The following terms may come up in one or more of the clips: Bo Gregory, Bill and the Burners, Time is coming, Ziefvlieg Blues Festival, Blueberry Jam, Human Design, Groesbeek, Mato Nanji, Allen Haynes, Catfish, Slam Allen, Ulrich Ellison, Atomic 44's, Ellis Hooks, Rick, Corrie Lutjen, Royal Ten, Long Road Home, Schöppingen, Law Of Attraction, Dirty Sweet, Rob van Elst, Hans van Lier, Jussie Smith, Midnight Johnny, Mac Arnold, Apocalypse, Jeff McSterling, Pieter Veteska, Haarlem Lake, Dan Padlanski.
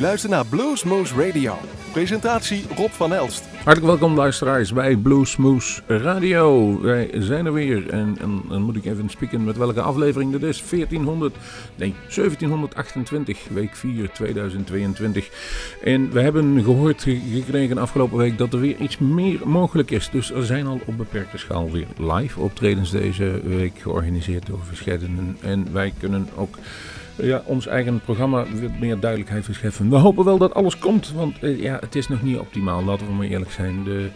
U luistert naar Bluesmoose Radio. Presentatie Rob van Elst. Hartelijk welkom luisteraars bij Bluesmoose Radio. Wij zijn er weer en dan moet ik even spieken met welke aflevering dit is. 1728, week 4, 2022. En we hebben gehoord gekregen afgelopen week dat er weer iets meer mogelijk is. Dus er zijn al op beperkte schaal weer live optredens deze week georganiseerd door verschillenden. En wij kunnen ook... ja, ons eigen programma wil meer duidelijkheid verschaffen. We hopen wel dat alles komt, want ja, het is nog niet optimaal, laten we maar eerlijk zijn. De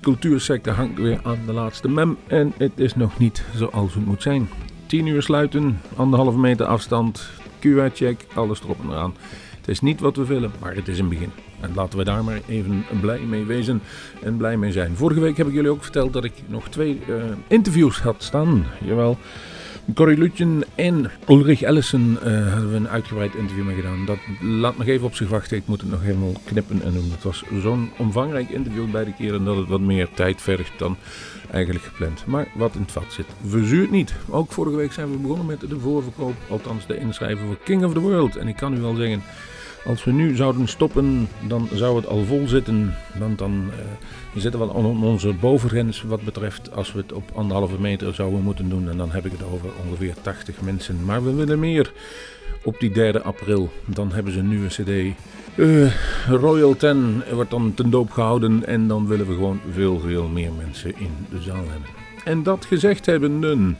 cultuursector hangt weer aan de laatste mem en het is nog niet zoals het moet zijn. 10 uur sluiten, 1,5 meter afstand, QR-check, alles erop en eraan. Het is niet wat we willen, maar het is een begin. En laten we daar maar even blij mee wezen en blij mee zijn. Vorige week heb ik jullie ook verteld dat ik nog 2 interviews had staan, jawel. Corrie Lutjen en Ulrich Ellison hadden we een uitgebreid interview mee gedaan. Dat laat nog even op zich wachten. Ik moet het nog helemaal knippen en doen. Het was zo'n omvangrijk interview beide keren dat het wat meer tijd vergt dan eigenlijk gepland. Maar wat in het vat zit, verzuurt niet. Ook vorige week zijn we begonnen met de voorverkoop, althans de inschrijven voor King of the World. En ik kan u al zeggen, als we nu zouden stoppen, dan zou het al vol zitten. Want dan zitten we al aan onze bovengrens wat betreft als we het op 1,5 meter zouden moeten doen. En dan heb ik het over ongeveer 80 mensen. Maar we willen meer. Op die 3 april, dan hebben ze een nieuwe cd. Royal Ten wordt dan ten doop gehouden. En dan willen we gewoon veel, veel meer mensen in de zaal hebben. En dat gezegd hebbenden...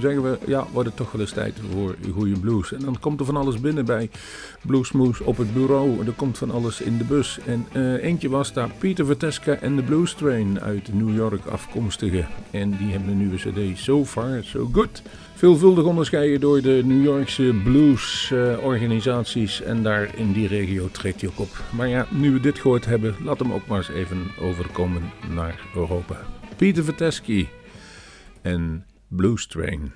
zeggen we, ja, wordt het toch wel eens tijd voor goede blues. En dan komt er van alles binnen bij Bluesmoose op het bureau. Er komt van alles in de bus. En eentje was daar Pieter Veteska en de Blue Train uit New York afkomstige. En die hebben een nieuwe cd, So Far So Good. Veelvuldig onderscheiden door de New Yorkse bluesorganisaties. En daar in die regio treedt hij ook op. Maar ja, nu we dit gehoord hebben, laat hem ook maar eens even overkomen naar Europa. Pieter Veteska en... Blues Train.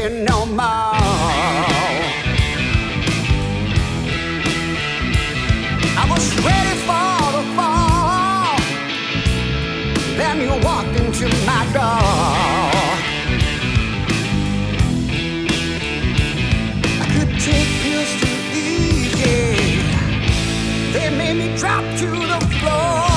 here no more. I was ready for the fall. Then you walked into my door. I could take pills too easy. They made me drop to the floor.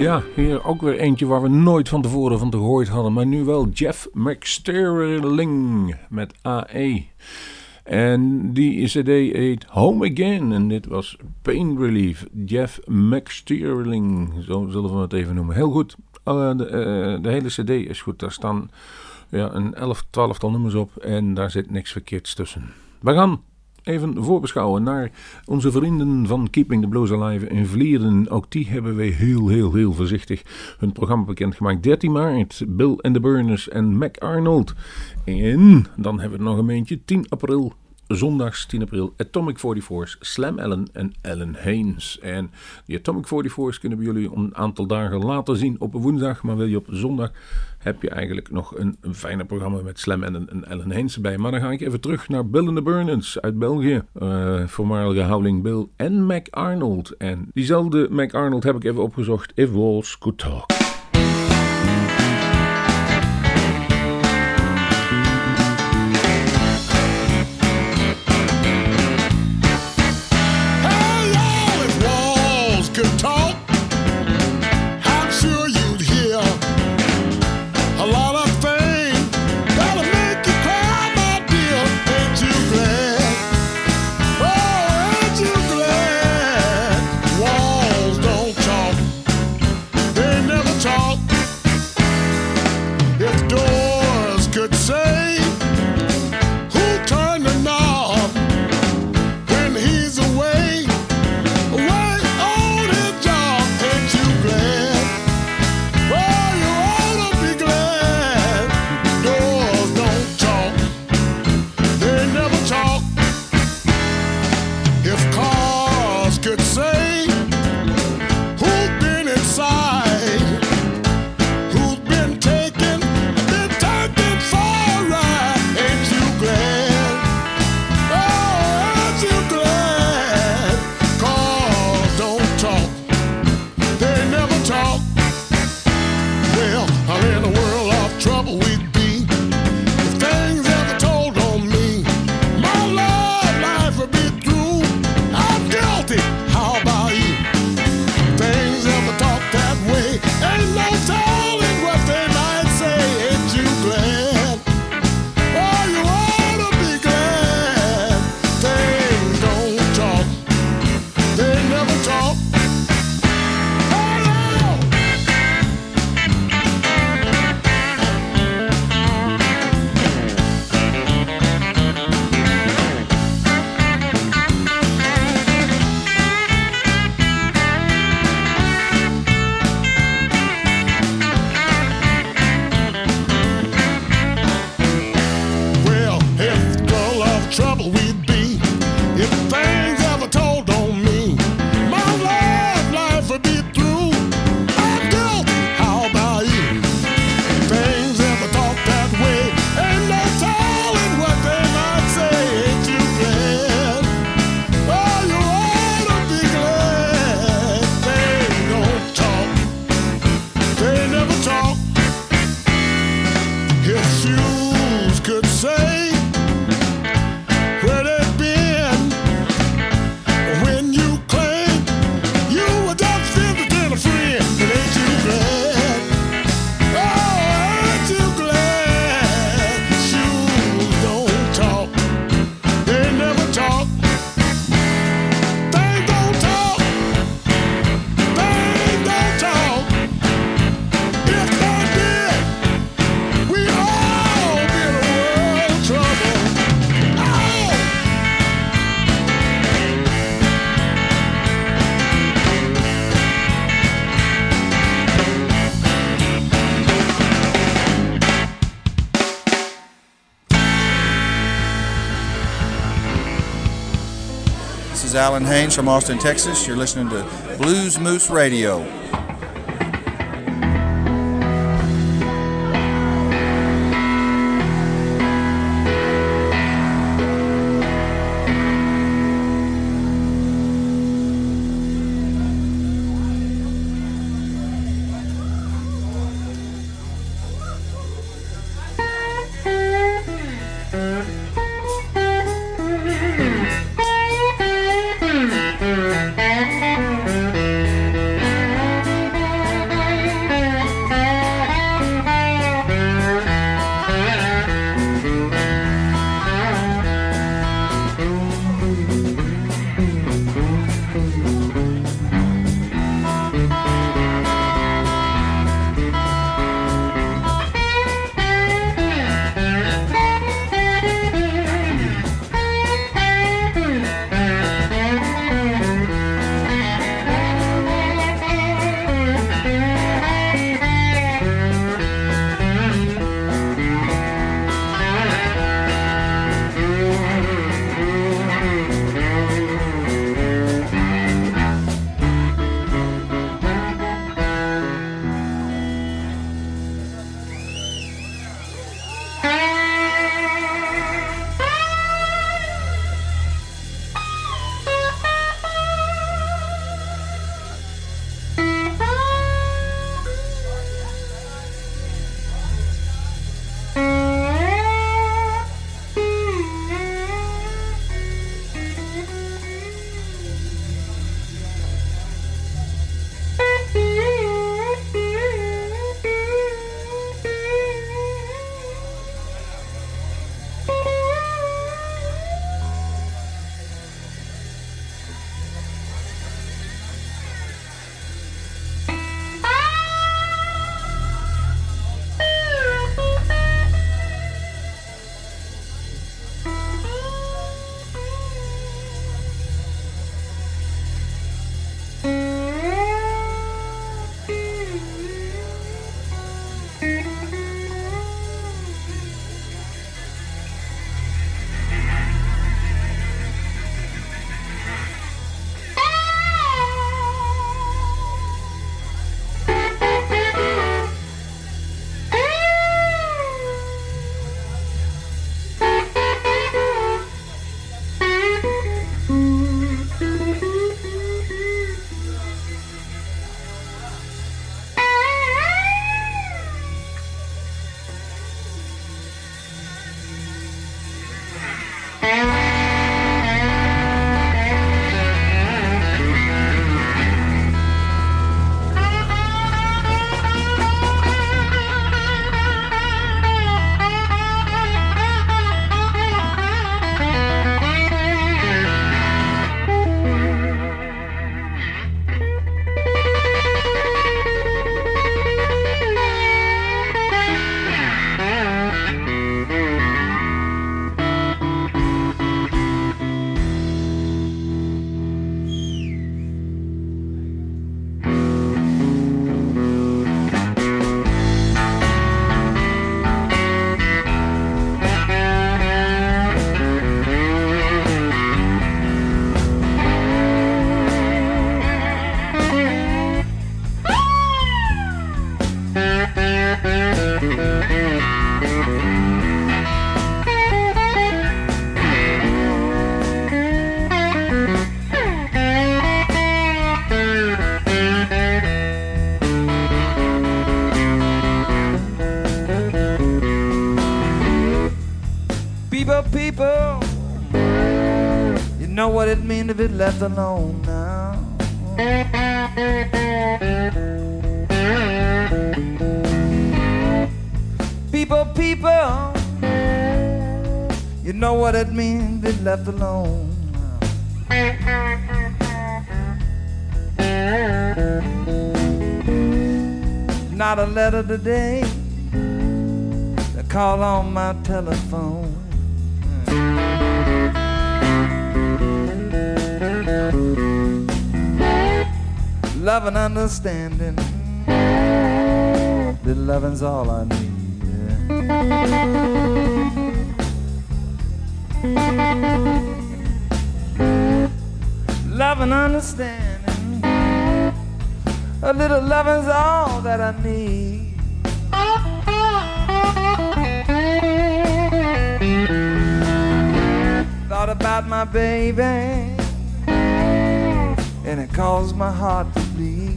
Ja, hier ook weer eentje waar we nooit van tevoren van gehoord hadden, maar nu wel. Jeff McSterling met AE. En die CD heet Home Again. En dit was Pain Relief. Jeff McSterling, zo zullen we het even noemen. Heel goed. De hele CD is goed. Daar staan een 12-tal nummers op en daar zit niks verkeerds tussen. We gaan even voorbeschouwen naar onze vrienden van Keeping the Blues Alive in Vlieren. Ook die hebben wij heel voorzichtig hun programma bekendgemaakt. 13 maart, Bill and the Burners en Mac Arnold. En dan hebben we nog een eentje. 10 april, zondags 10 april, Atomic 44's, Slam Allen en Allen Haynes. En die Atomic 44's kunnen we jullie een aantal dagen later zien op woensdag. Maar wil je op zondag, heb je eigenlijk nog een fijner programma met Slam en Allen Haynes erbij. Maar dan ga ik even terug naar Bill and the Burners uit België. Voormalige Howling Bill en Mac Arnold. En diezelfde Mac Arnold heb ik even opgezocht. If Walls Could Talk. They never Allen Haynes from Austin, Texas. You're listening to Bluesmoose Radio. It means to be left alone now. People, people, you know what it means to be left alone now. Not a letter today to call on my telephone. Love and understanding, the loving's all I need. Yeah. love and understanding. A little loving's all that I need. Thought about my baby, and it caused my heart to bleed.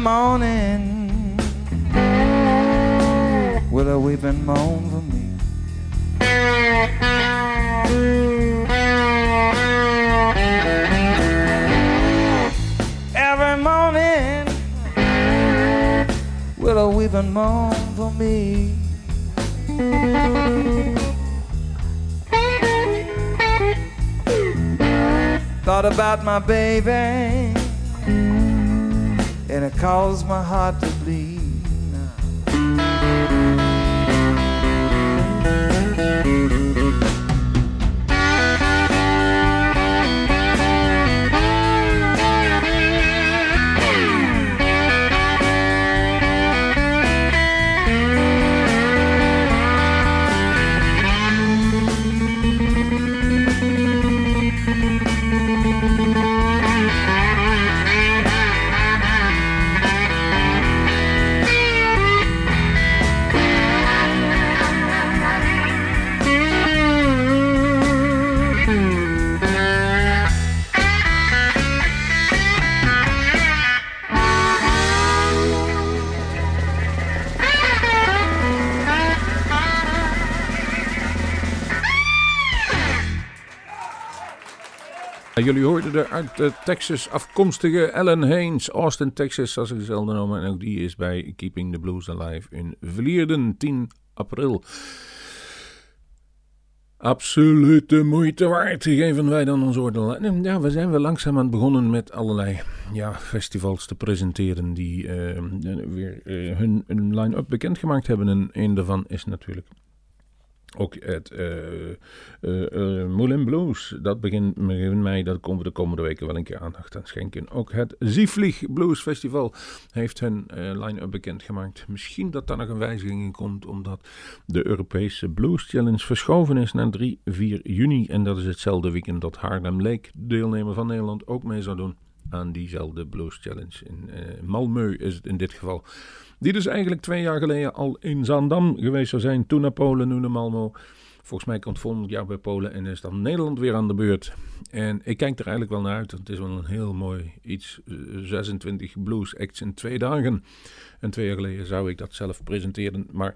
Morning, will I weep and moan for me? Every morning, will I weep and moan for me? Thought about my baby, and it caused my heart to bleed. Jullie hoorden de uit Texas afkomstige Allen Haynes, Austin, Texas, zoals ik zelden noem. En ook die is bij Keeping the Blues Alive in Vlierden, 10 april. Absoluut de moeite waard, geven wij dan ons oordeel. Ja, we zijn weer langzaam aan het begonnen met allerlei festivals te presenteren die weer hun line-up bekendgemaakt hebben. En een daarvan is natuurlijk ook het Moulin Blues. Dat begint mei, daar komen we de komende weken wel een keer aandacht aan schenken. Ook het Ziefvlieg Blues Festival heeft hun line-up bekendgemaakt. Misschien dat daar nog een wijziging in komt, omdat de Europese Blues Challenge verschoven is naar 3-4 juni. En dat is hetzelfde weekend dat Haarlem Lake, deelnemer van Nederland, ook mee zou doen aan diezelfde Blues Challenge. In Malmö is het in dit geval. Die dus eigenlijk 2 jaar geleden al in Zaandam geweest zou zijn. Toen naar Polen, nu naar Malmö. Volgens mij komt volgend jaar bij Polen en is dan Nederland weer aan de beurt. En ik kijk er eigenlijk wel naar uit. Het is wel een heel mooi iets. 26 blues acts in 2 dagen. En 2 jaar geleden zou ik dat zelf presenteren. Maar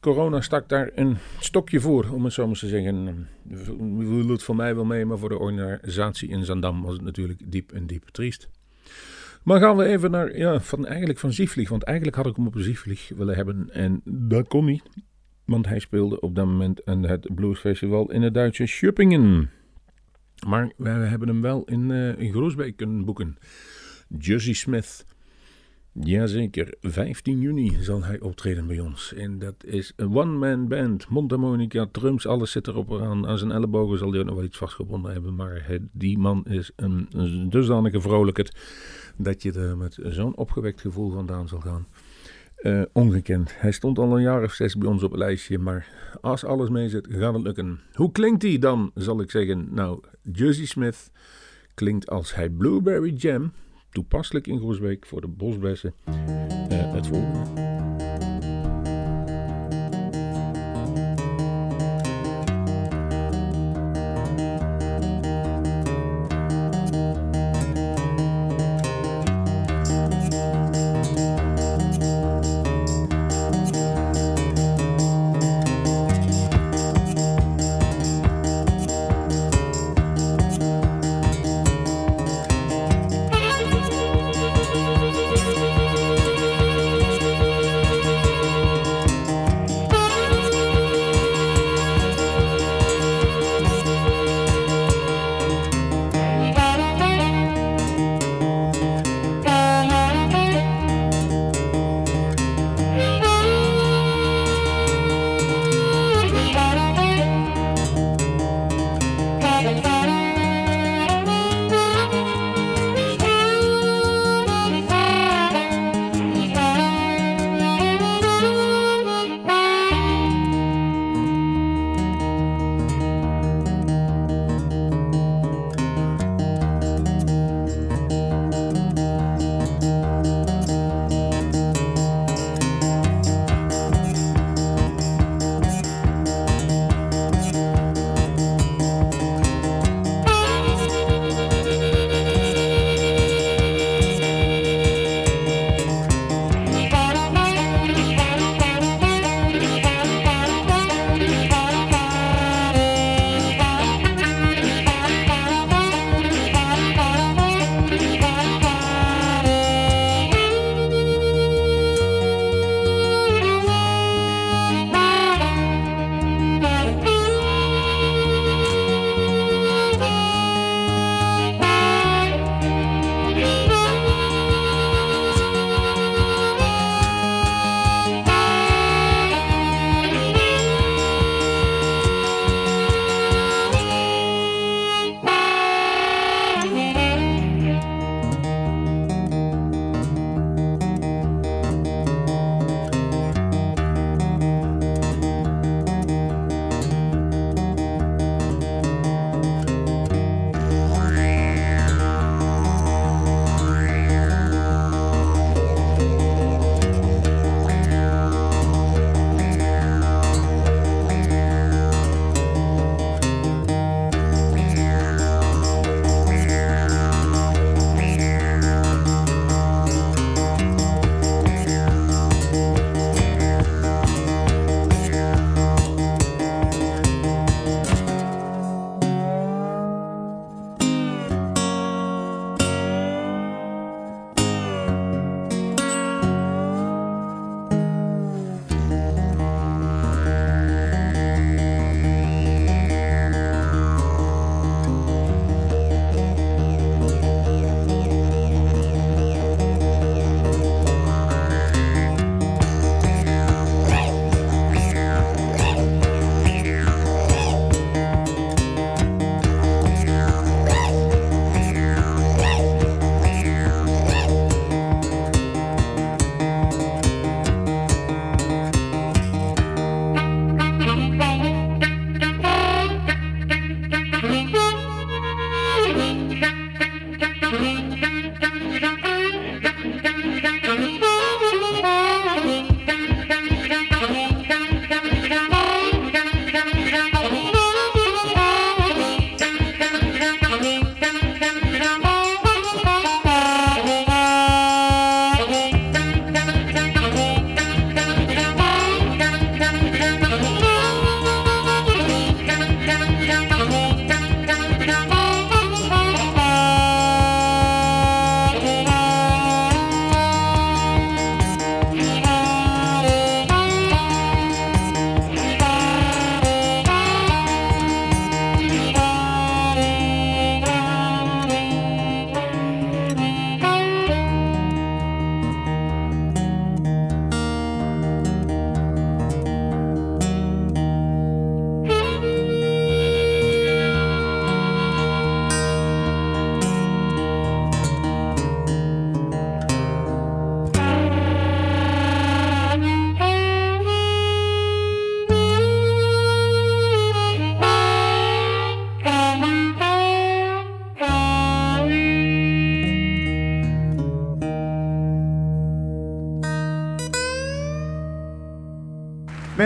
corona stak daar een stokje voor, om het zo maar te zeggen. Het voor mij wel mee, maar voor de organisatie in Zaandam was het natuurlijk diep en diep triest. Maar gaan we even naar, van Ziefvlieg. Want eigenlijk had ik hem op Ziefvlieg willen hebben en dat kon niet. Want hij speelde op dat moment aan het bluesfestival in het Duitse Schöppingen. Maar we hebben hem wel in Groesbeek kunnen boeken. Jussie Smith. Jazeker, 15 juni zal hij optreden bij ons. En dat is een one-man band. Mondharmonica, drums, alles zit erop aan. Aan zijn ellebogen zal hij ook nog wel iets vastgebonden hebben. Maar die man is een dusdanige vrolijkheid dat je er met zo'n opgewekt gevoel vandaan zal gaan. Ongekend. Hij stond al een jaar of 6 bij ons op het lijstje, maar als alles mee zit, gaat het lukken. Hoe klinkt hij dan, zal ik zeggen? Nou, Jussie Smith klinkt als hij Blueberry Jam, toepasselijk in Groesbeek voor de bosbessen, het volgende.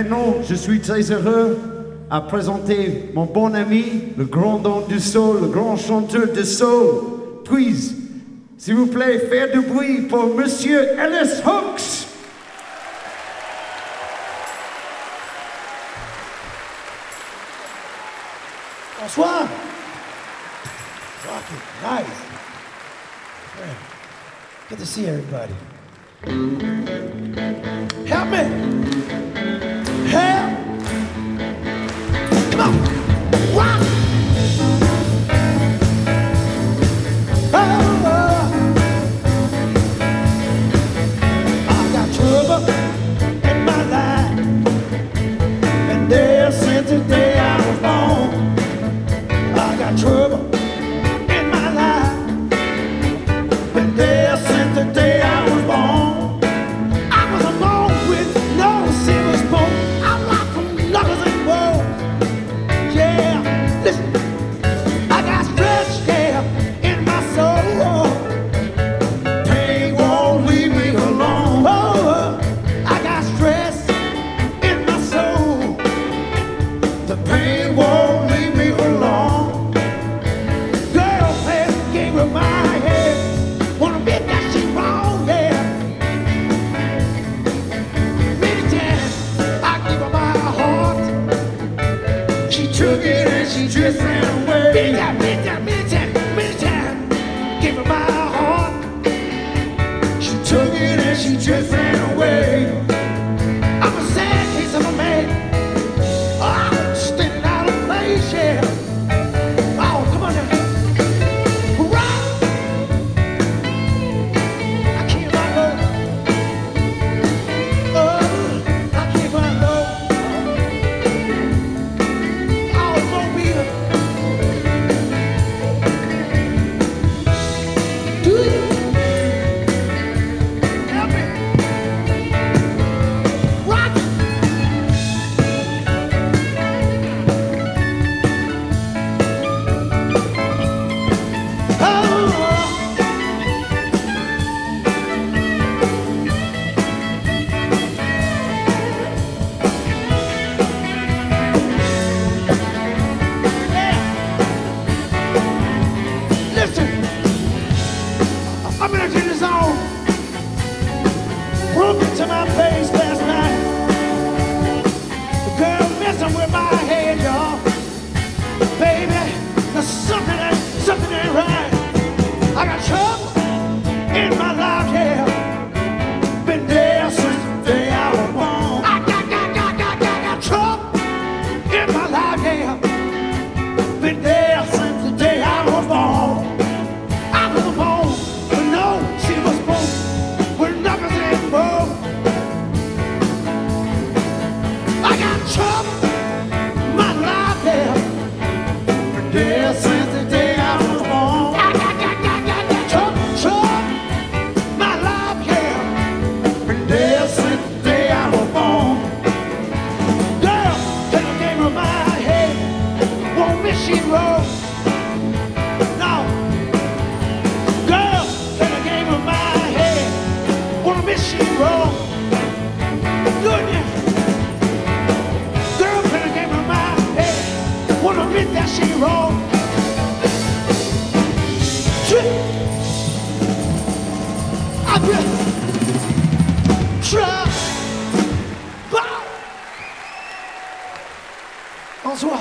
maintenant, je suis très heureux à présenter mon bon ami, le grand don du soul, le grand chanteur de soul, Tweez. S'il vous plaît, faire du bruit pour Monsieur Ellis Hooks. Bonsoir. Rocky, nice. Good to see everybody. Help me. Help. Come on. Rock. Oh. I got trouble in my life, and ever since the day I was born, I got trouble. Bonsoir.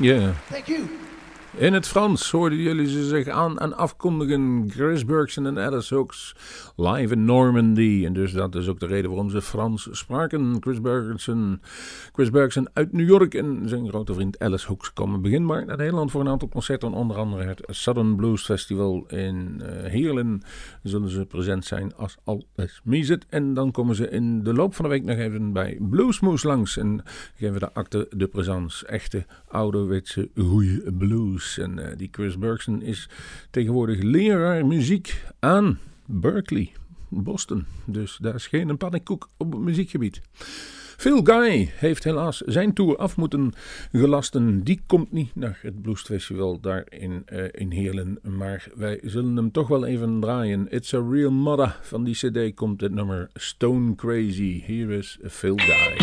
Yeah. Thank you. In het Frans hoorden jullie ze zich aan en afkondigen. Chris Bergson en Ellis Hooks live in Normandy. En dus dat is ook de reden waarom ze Frans spraken. Chris Bergson uit New York en zijn grote vriend Ellis Hooks komen begin maart naar Nederland voor een aantal concerten. Onder andere het Southern Blues Festival in Heerlen zullen ze present zijn als alles mee zit. En dan komen ze in de loop van de week nog even bij Bluesmoose langs en geven de acte de présence. Echte ouderwetse goeie blues. En die Chris Bergson is tegenwoordig leraar muziek aan Berkeley, Boston. Dus daar is geen pannenkoek op het muziekgebied. Phil Guy heeft helaas zijn tour af moeten gelasten. Die komt niet naar het Blues Festival daar in Heerlen. Maar wij zullen hem toch wel even draaien. It's a Real Mother. Van die cd komt het nummer Stone Crazy. Here is Phil Guy.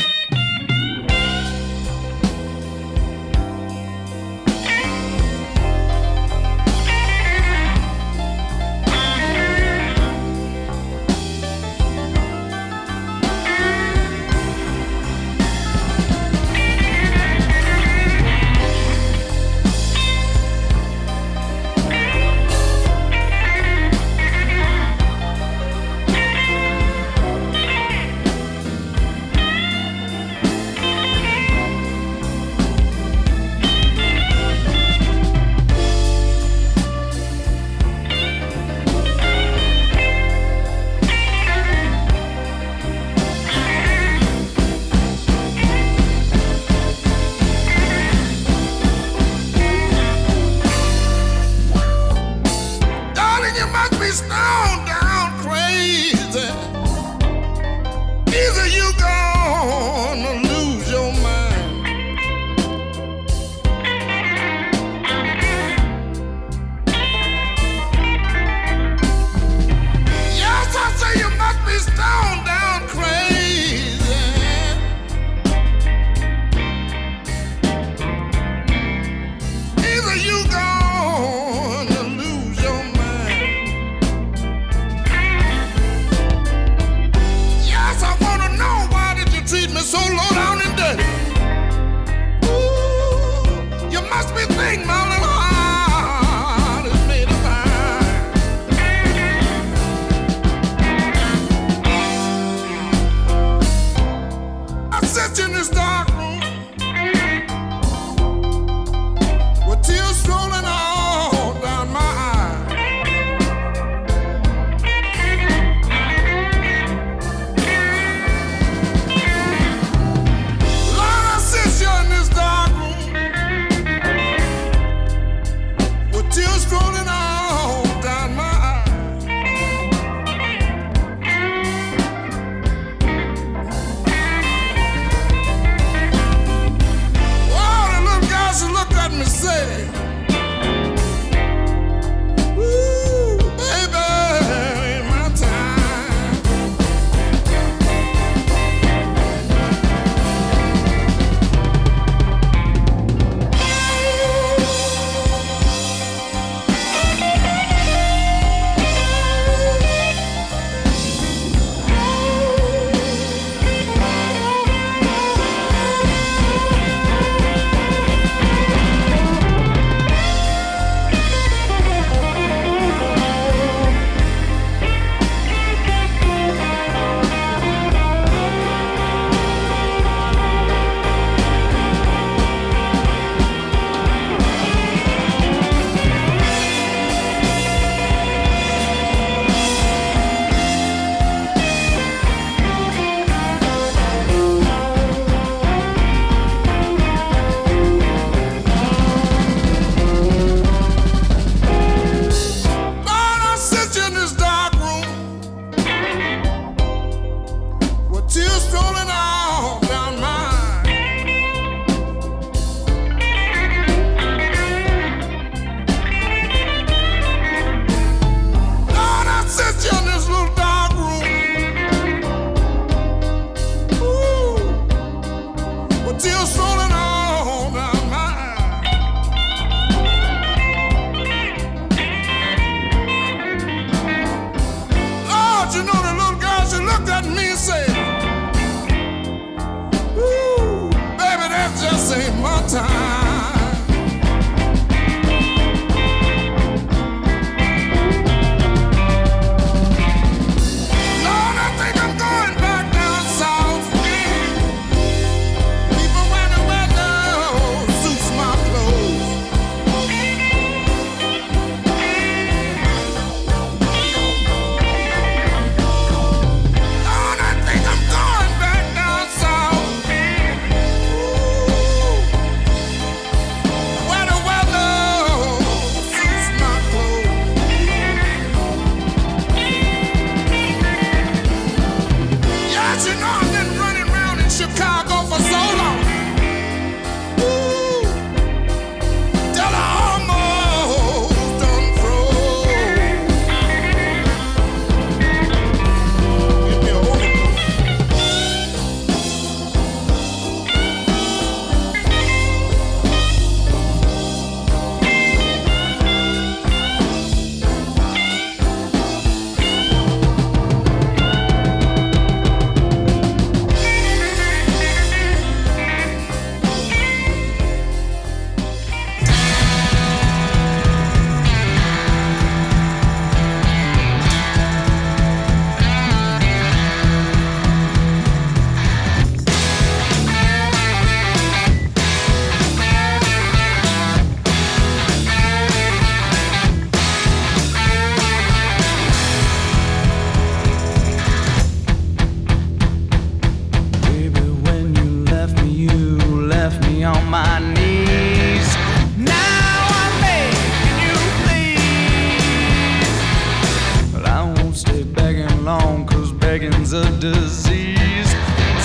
a disease.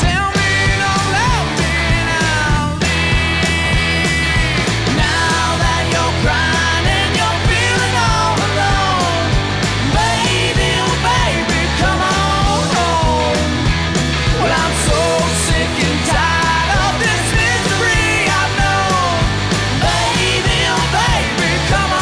Tell me you don't love me and I'll leave. Now that you're crying and you're feeling all alone, baby, oh baby, come on home. Well, I'm so sick and tired of this misery I've known. Baby, oh baby, come on home.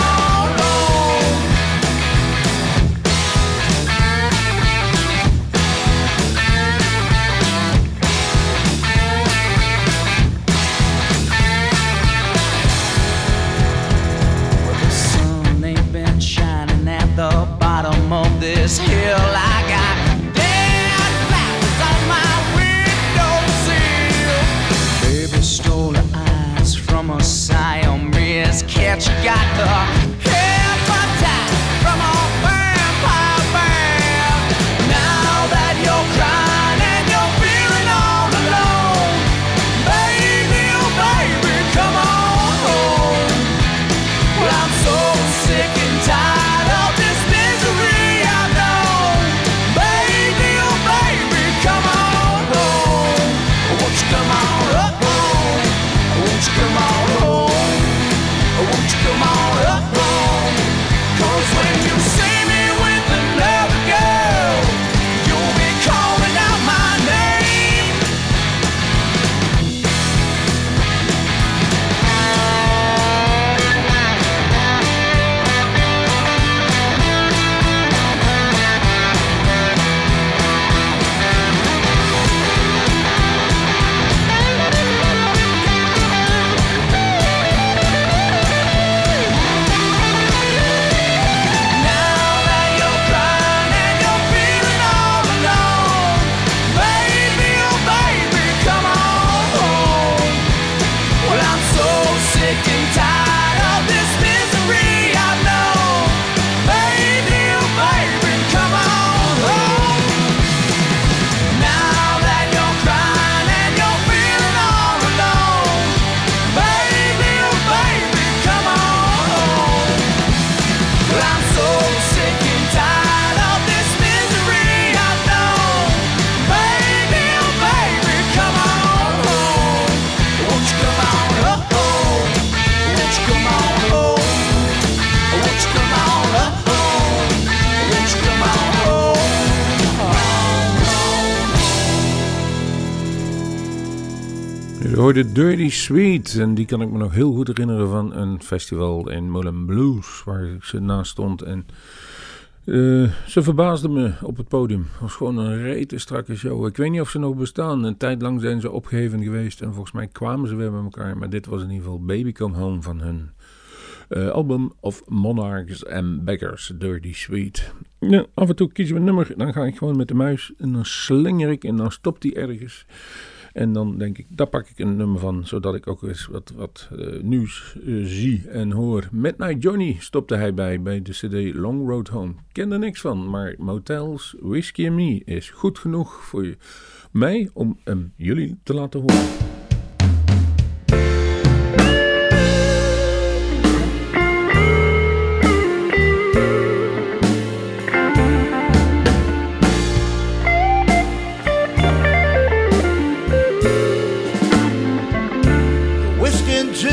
Shining at the bottom of this hill, I got dead flowers on my windowsill. Baby stole her eyes from a Siamese cat. She got the hepatitis from a vampire band. Now that you're crying and you're feeling all alone, baby, oh baby, come on home. Well, I'm so sick and tired of this misery I know. Baby, oh baby, come on home. Won't you come on up home? Won't you come on home? Won't you come on up home? 'Cause when you see me with another girl, you'll be calling out my name. Now that you're crying and you're feeling all alone, baby, oh baby, come on home. Well, I'm so sick and tired of this misery I know. Baby, oh baby, come on home. Now that you're crying and you're feeling all alone, baby, oh baby, come on home. Well, I'm so sick and tired of this misery I know. Baby, oh baby, come on home. Won't you come on up home? Won't you come on home? Won't you come on up home? Won't you come on Je hoorde Dirty Sweet en die kan ik me nog heel goed herinneren van een festival in Moulin Blues waar ik ze naast stond en ze verbaasde me op het podium. Het was gewoon een rete strakke show. Ik weet niet of ze nog bestaan. Een tijd lang zijn ze opgeheven geweest en volgens mij kwamen ze weer bij elkaar, maar dit was in ieder geval Baby Come Home van hun album of Monarchs and Beggars, Dirty Sweet. Ja, af en toe kiezen we een nummer, dan ga ik gewoon met de muis en dan slinger ik en dan stopt die ergens. En dan denk ik, daar pak ik een nummer van, zodat ik ook eens wat nieuws zie en hoor. Midnight Johnny stopte hij bij de cd Long Road Home. Ken er niks van, maar Motels, Whiskey and Me is goed genoeg voor mij om jullie te laten horen.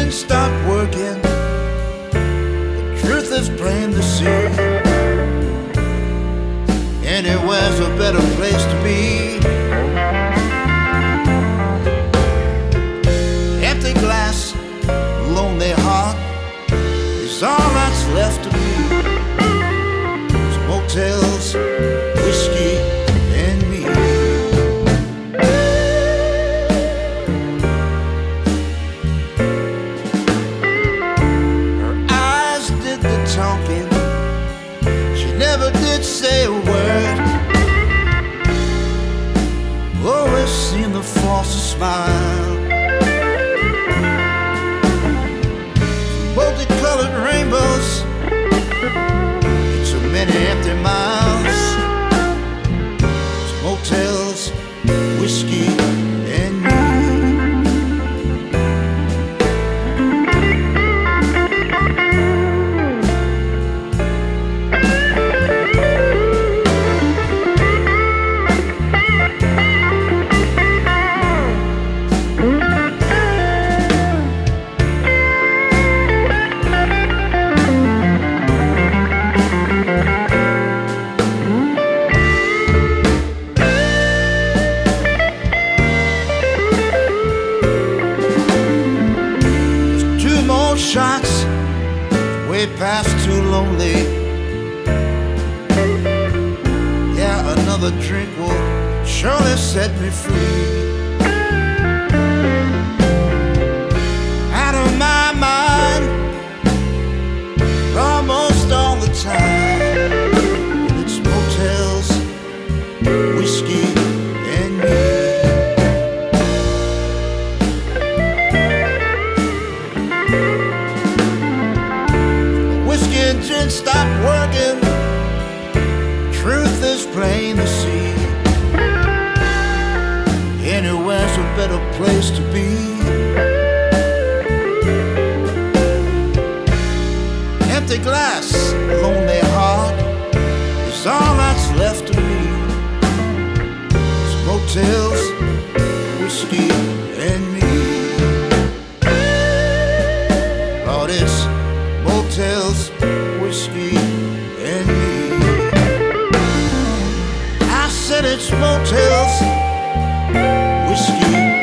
Stopped working. The truth is plain to see. Anywhere's a better place to be. Empty glass, lonely heart is all that's left of me. It's motels, whiskey and me. Say a word. Always seen the false smile. Multicolored rainbows. It's so many empty miles. It's motels, whiskey, and past too lonely. Yeah, another drink will surely set me free. Out of my mind, almost all the time. It's motels, whiskey, and me. Stop working. Truth is plain to see. Anywhere's a better place to be. Empty glass, lonely heart is all that's left of me. It's motels, whiskey, and me. Lord, it's motels, whiskey and me. I said it's motels, whiskey and me.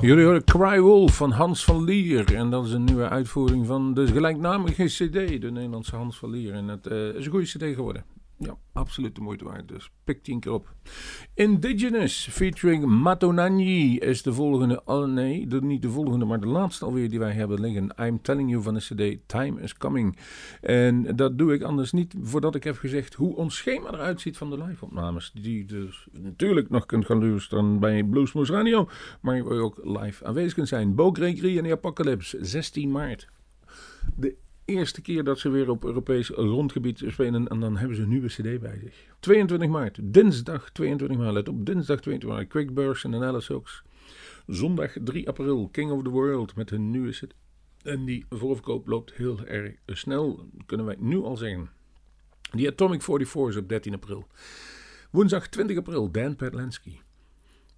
Jullie horen Cry Wolf van Hans van Lier. En dat is een nieuwe uitvoering van de gelijknamige cd, de Nederlandse Hans van Lier. En het is een goede cd geworden. Ja, absoluut de moeite waard. Dus pik 10 keer op. Indigenous featuring Mato Nanji is de volgende. Oh nee, niet de volgende, maar de laatste alweer die wij hebben liggen. I'm Telling You van de cd Time Is Coming. En dat doe ik anders niet voordat ik heb gezegd hoe ons schema eruit ziet van de live-opnames. Die je dus natuurlijk nog kunt gaan luisteren bij Bluesmoose Radio. Maar waar je ook live aanwezig kunt zijn. Bo Gregory en de Apocalypse, 16 maart. De eerste keer dat ze weer op Europees grondgebied spelen en dan hebben ze een nieuwe cd bij zich. 22 maart, dinsdag 22 maart, let op, dinsdag 22 maart, Chris Bergson en Ellis Hooks. Zondag 3 april, King of the World met hun nieuwe cd. En die voorverkoop loopt heel erg snel, kunnen wij nu al zeggen. Die Atomic 44's op 13 april. Woensdag 20 april, Dan Padlanski.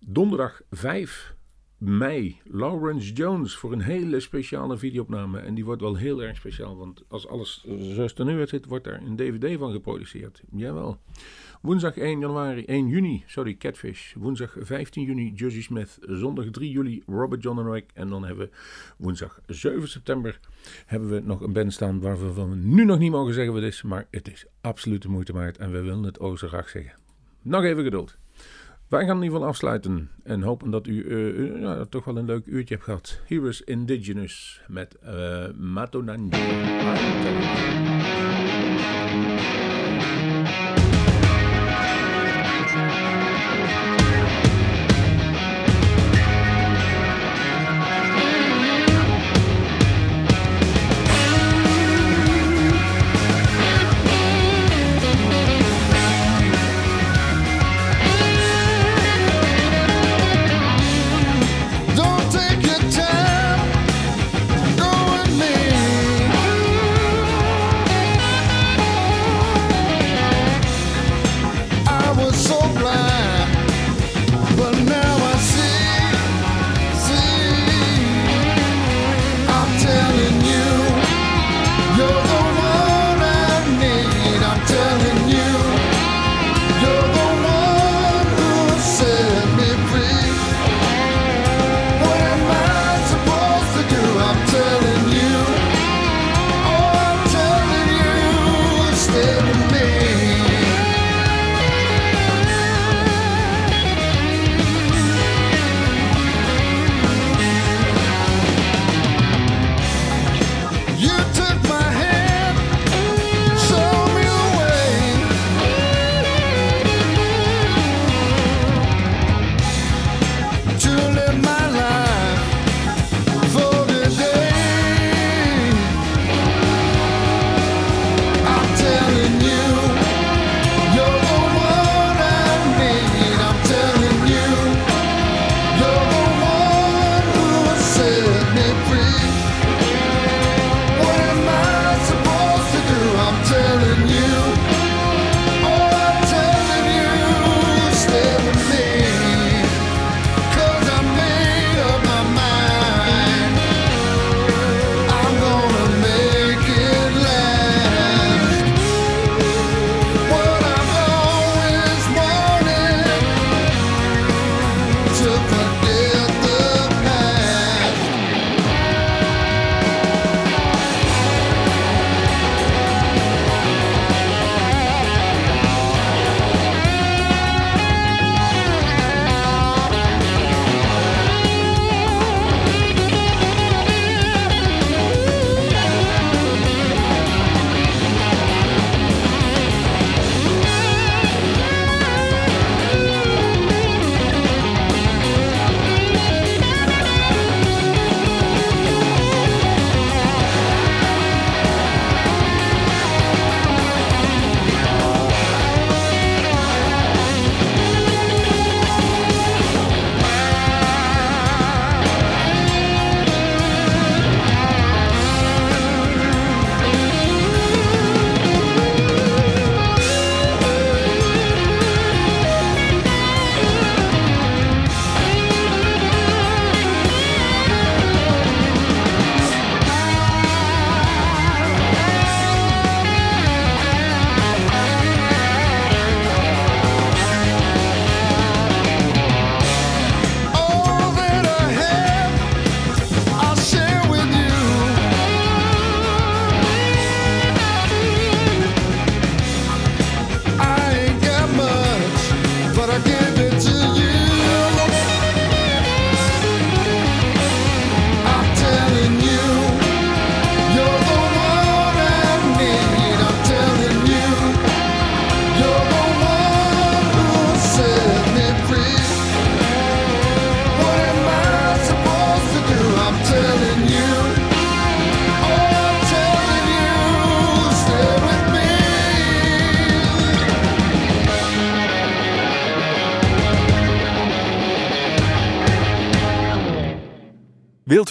Donderdag 5 mei, Lawrence Jones voor een hele speciale videoopname. En die wordt wel heel erg speciaal, want als alles zoals er nu uit zit, wordt daar een DVD van geproduceerd. Jawel. Woensdag 1 juni, Catfish. Woensdag 15 juni, Jussie Smith. Zondag 3 juli, Robert John en Rick. En dan hebben we woensdag 7 september hebben we nog een band staan waarvan we nu nog niet mogen zeggen wat het is. Maar het is absoluut de moeite waard en we willen het ook zo graag zeggen. Nog even geduld. Wij gaan in ieder geval afsluiten en hopen dat u toch wel een leuk uurtje hebt gehad. Hier is Indigenous met Mato Nanji. Wilt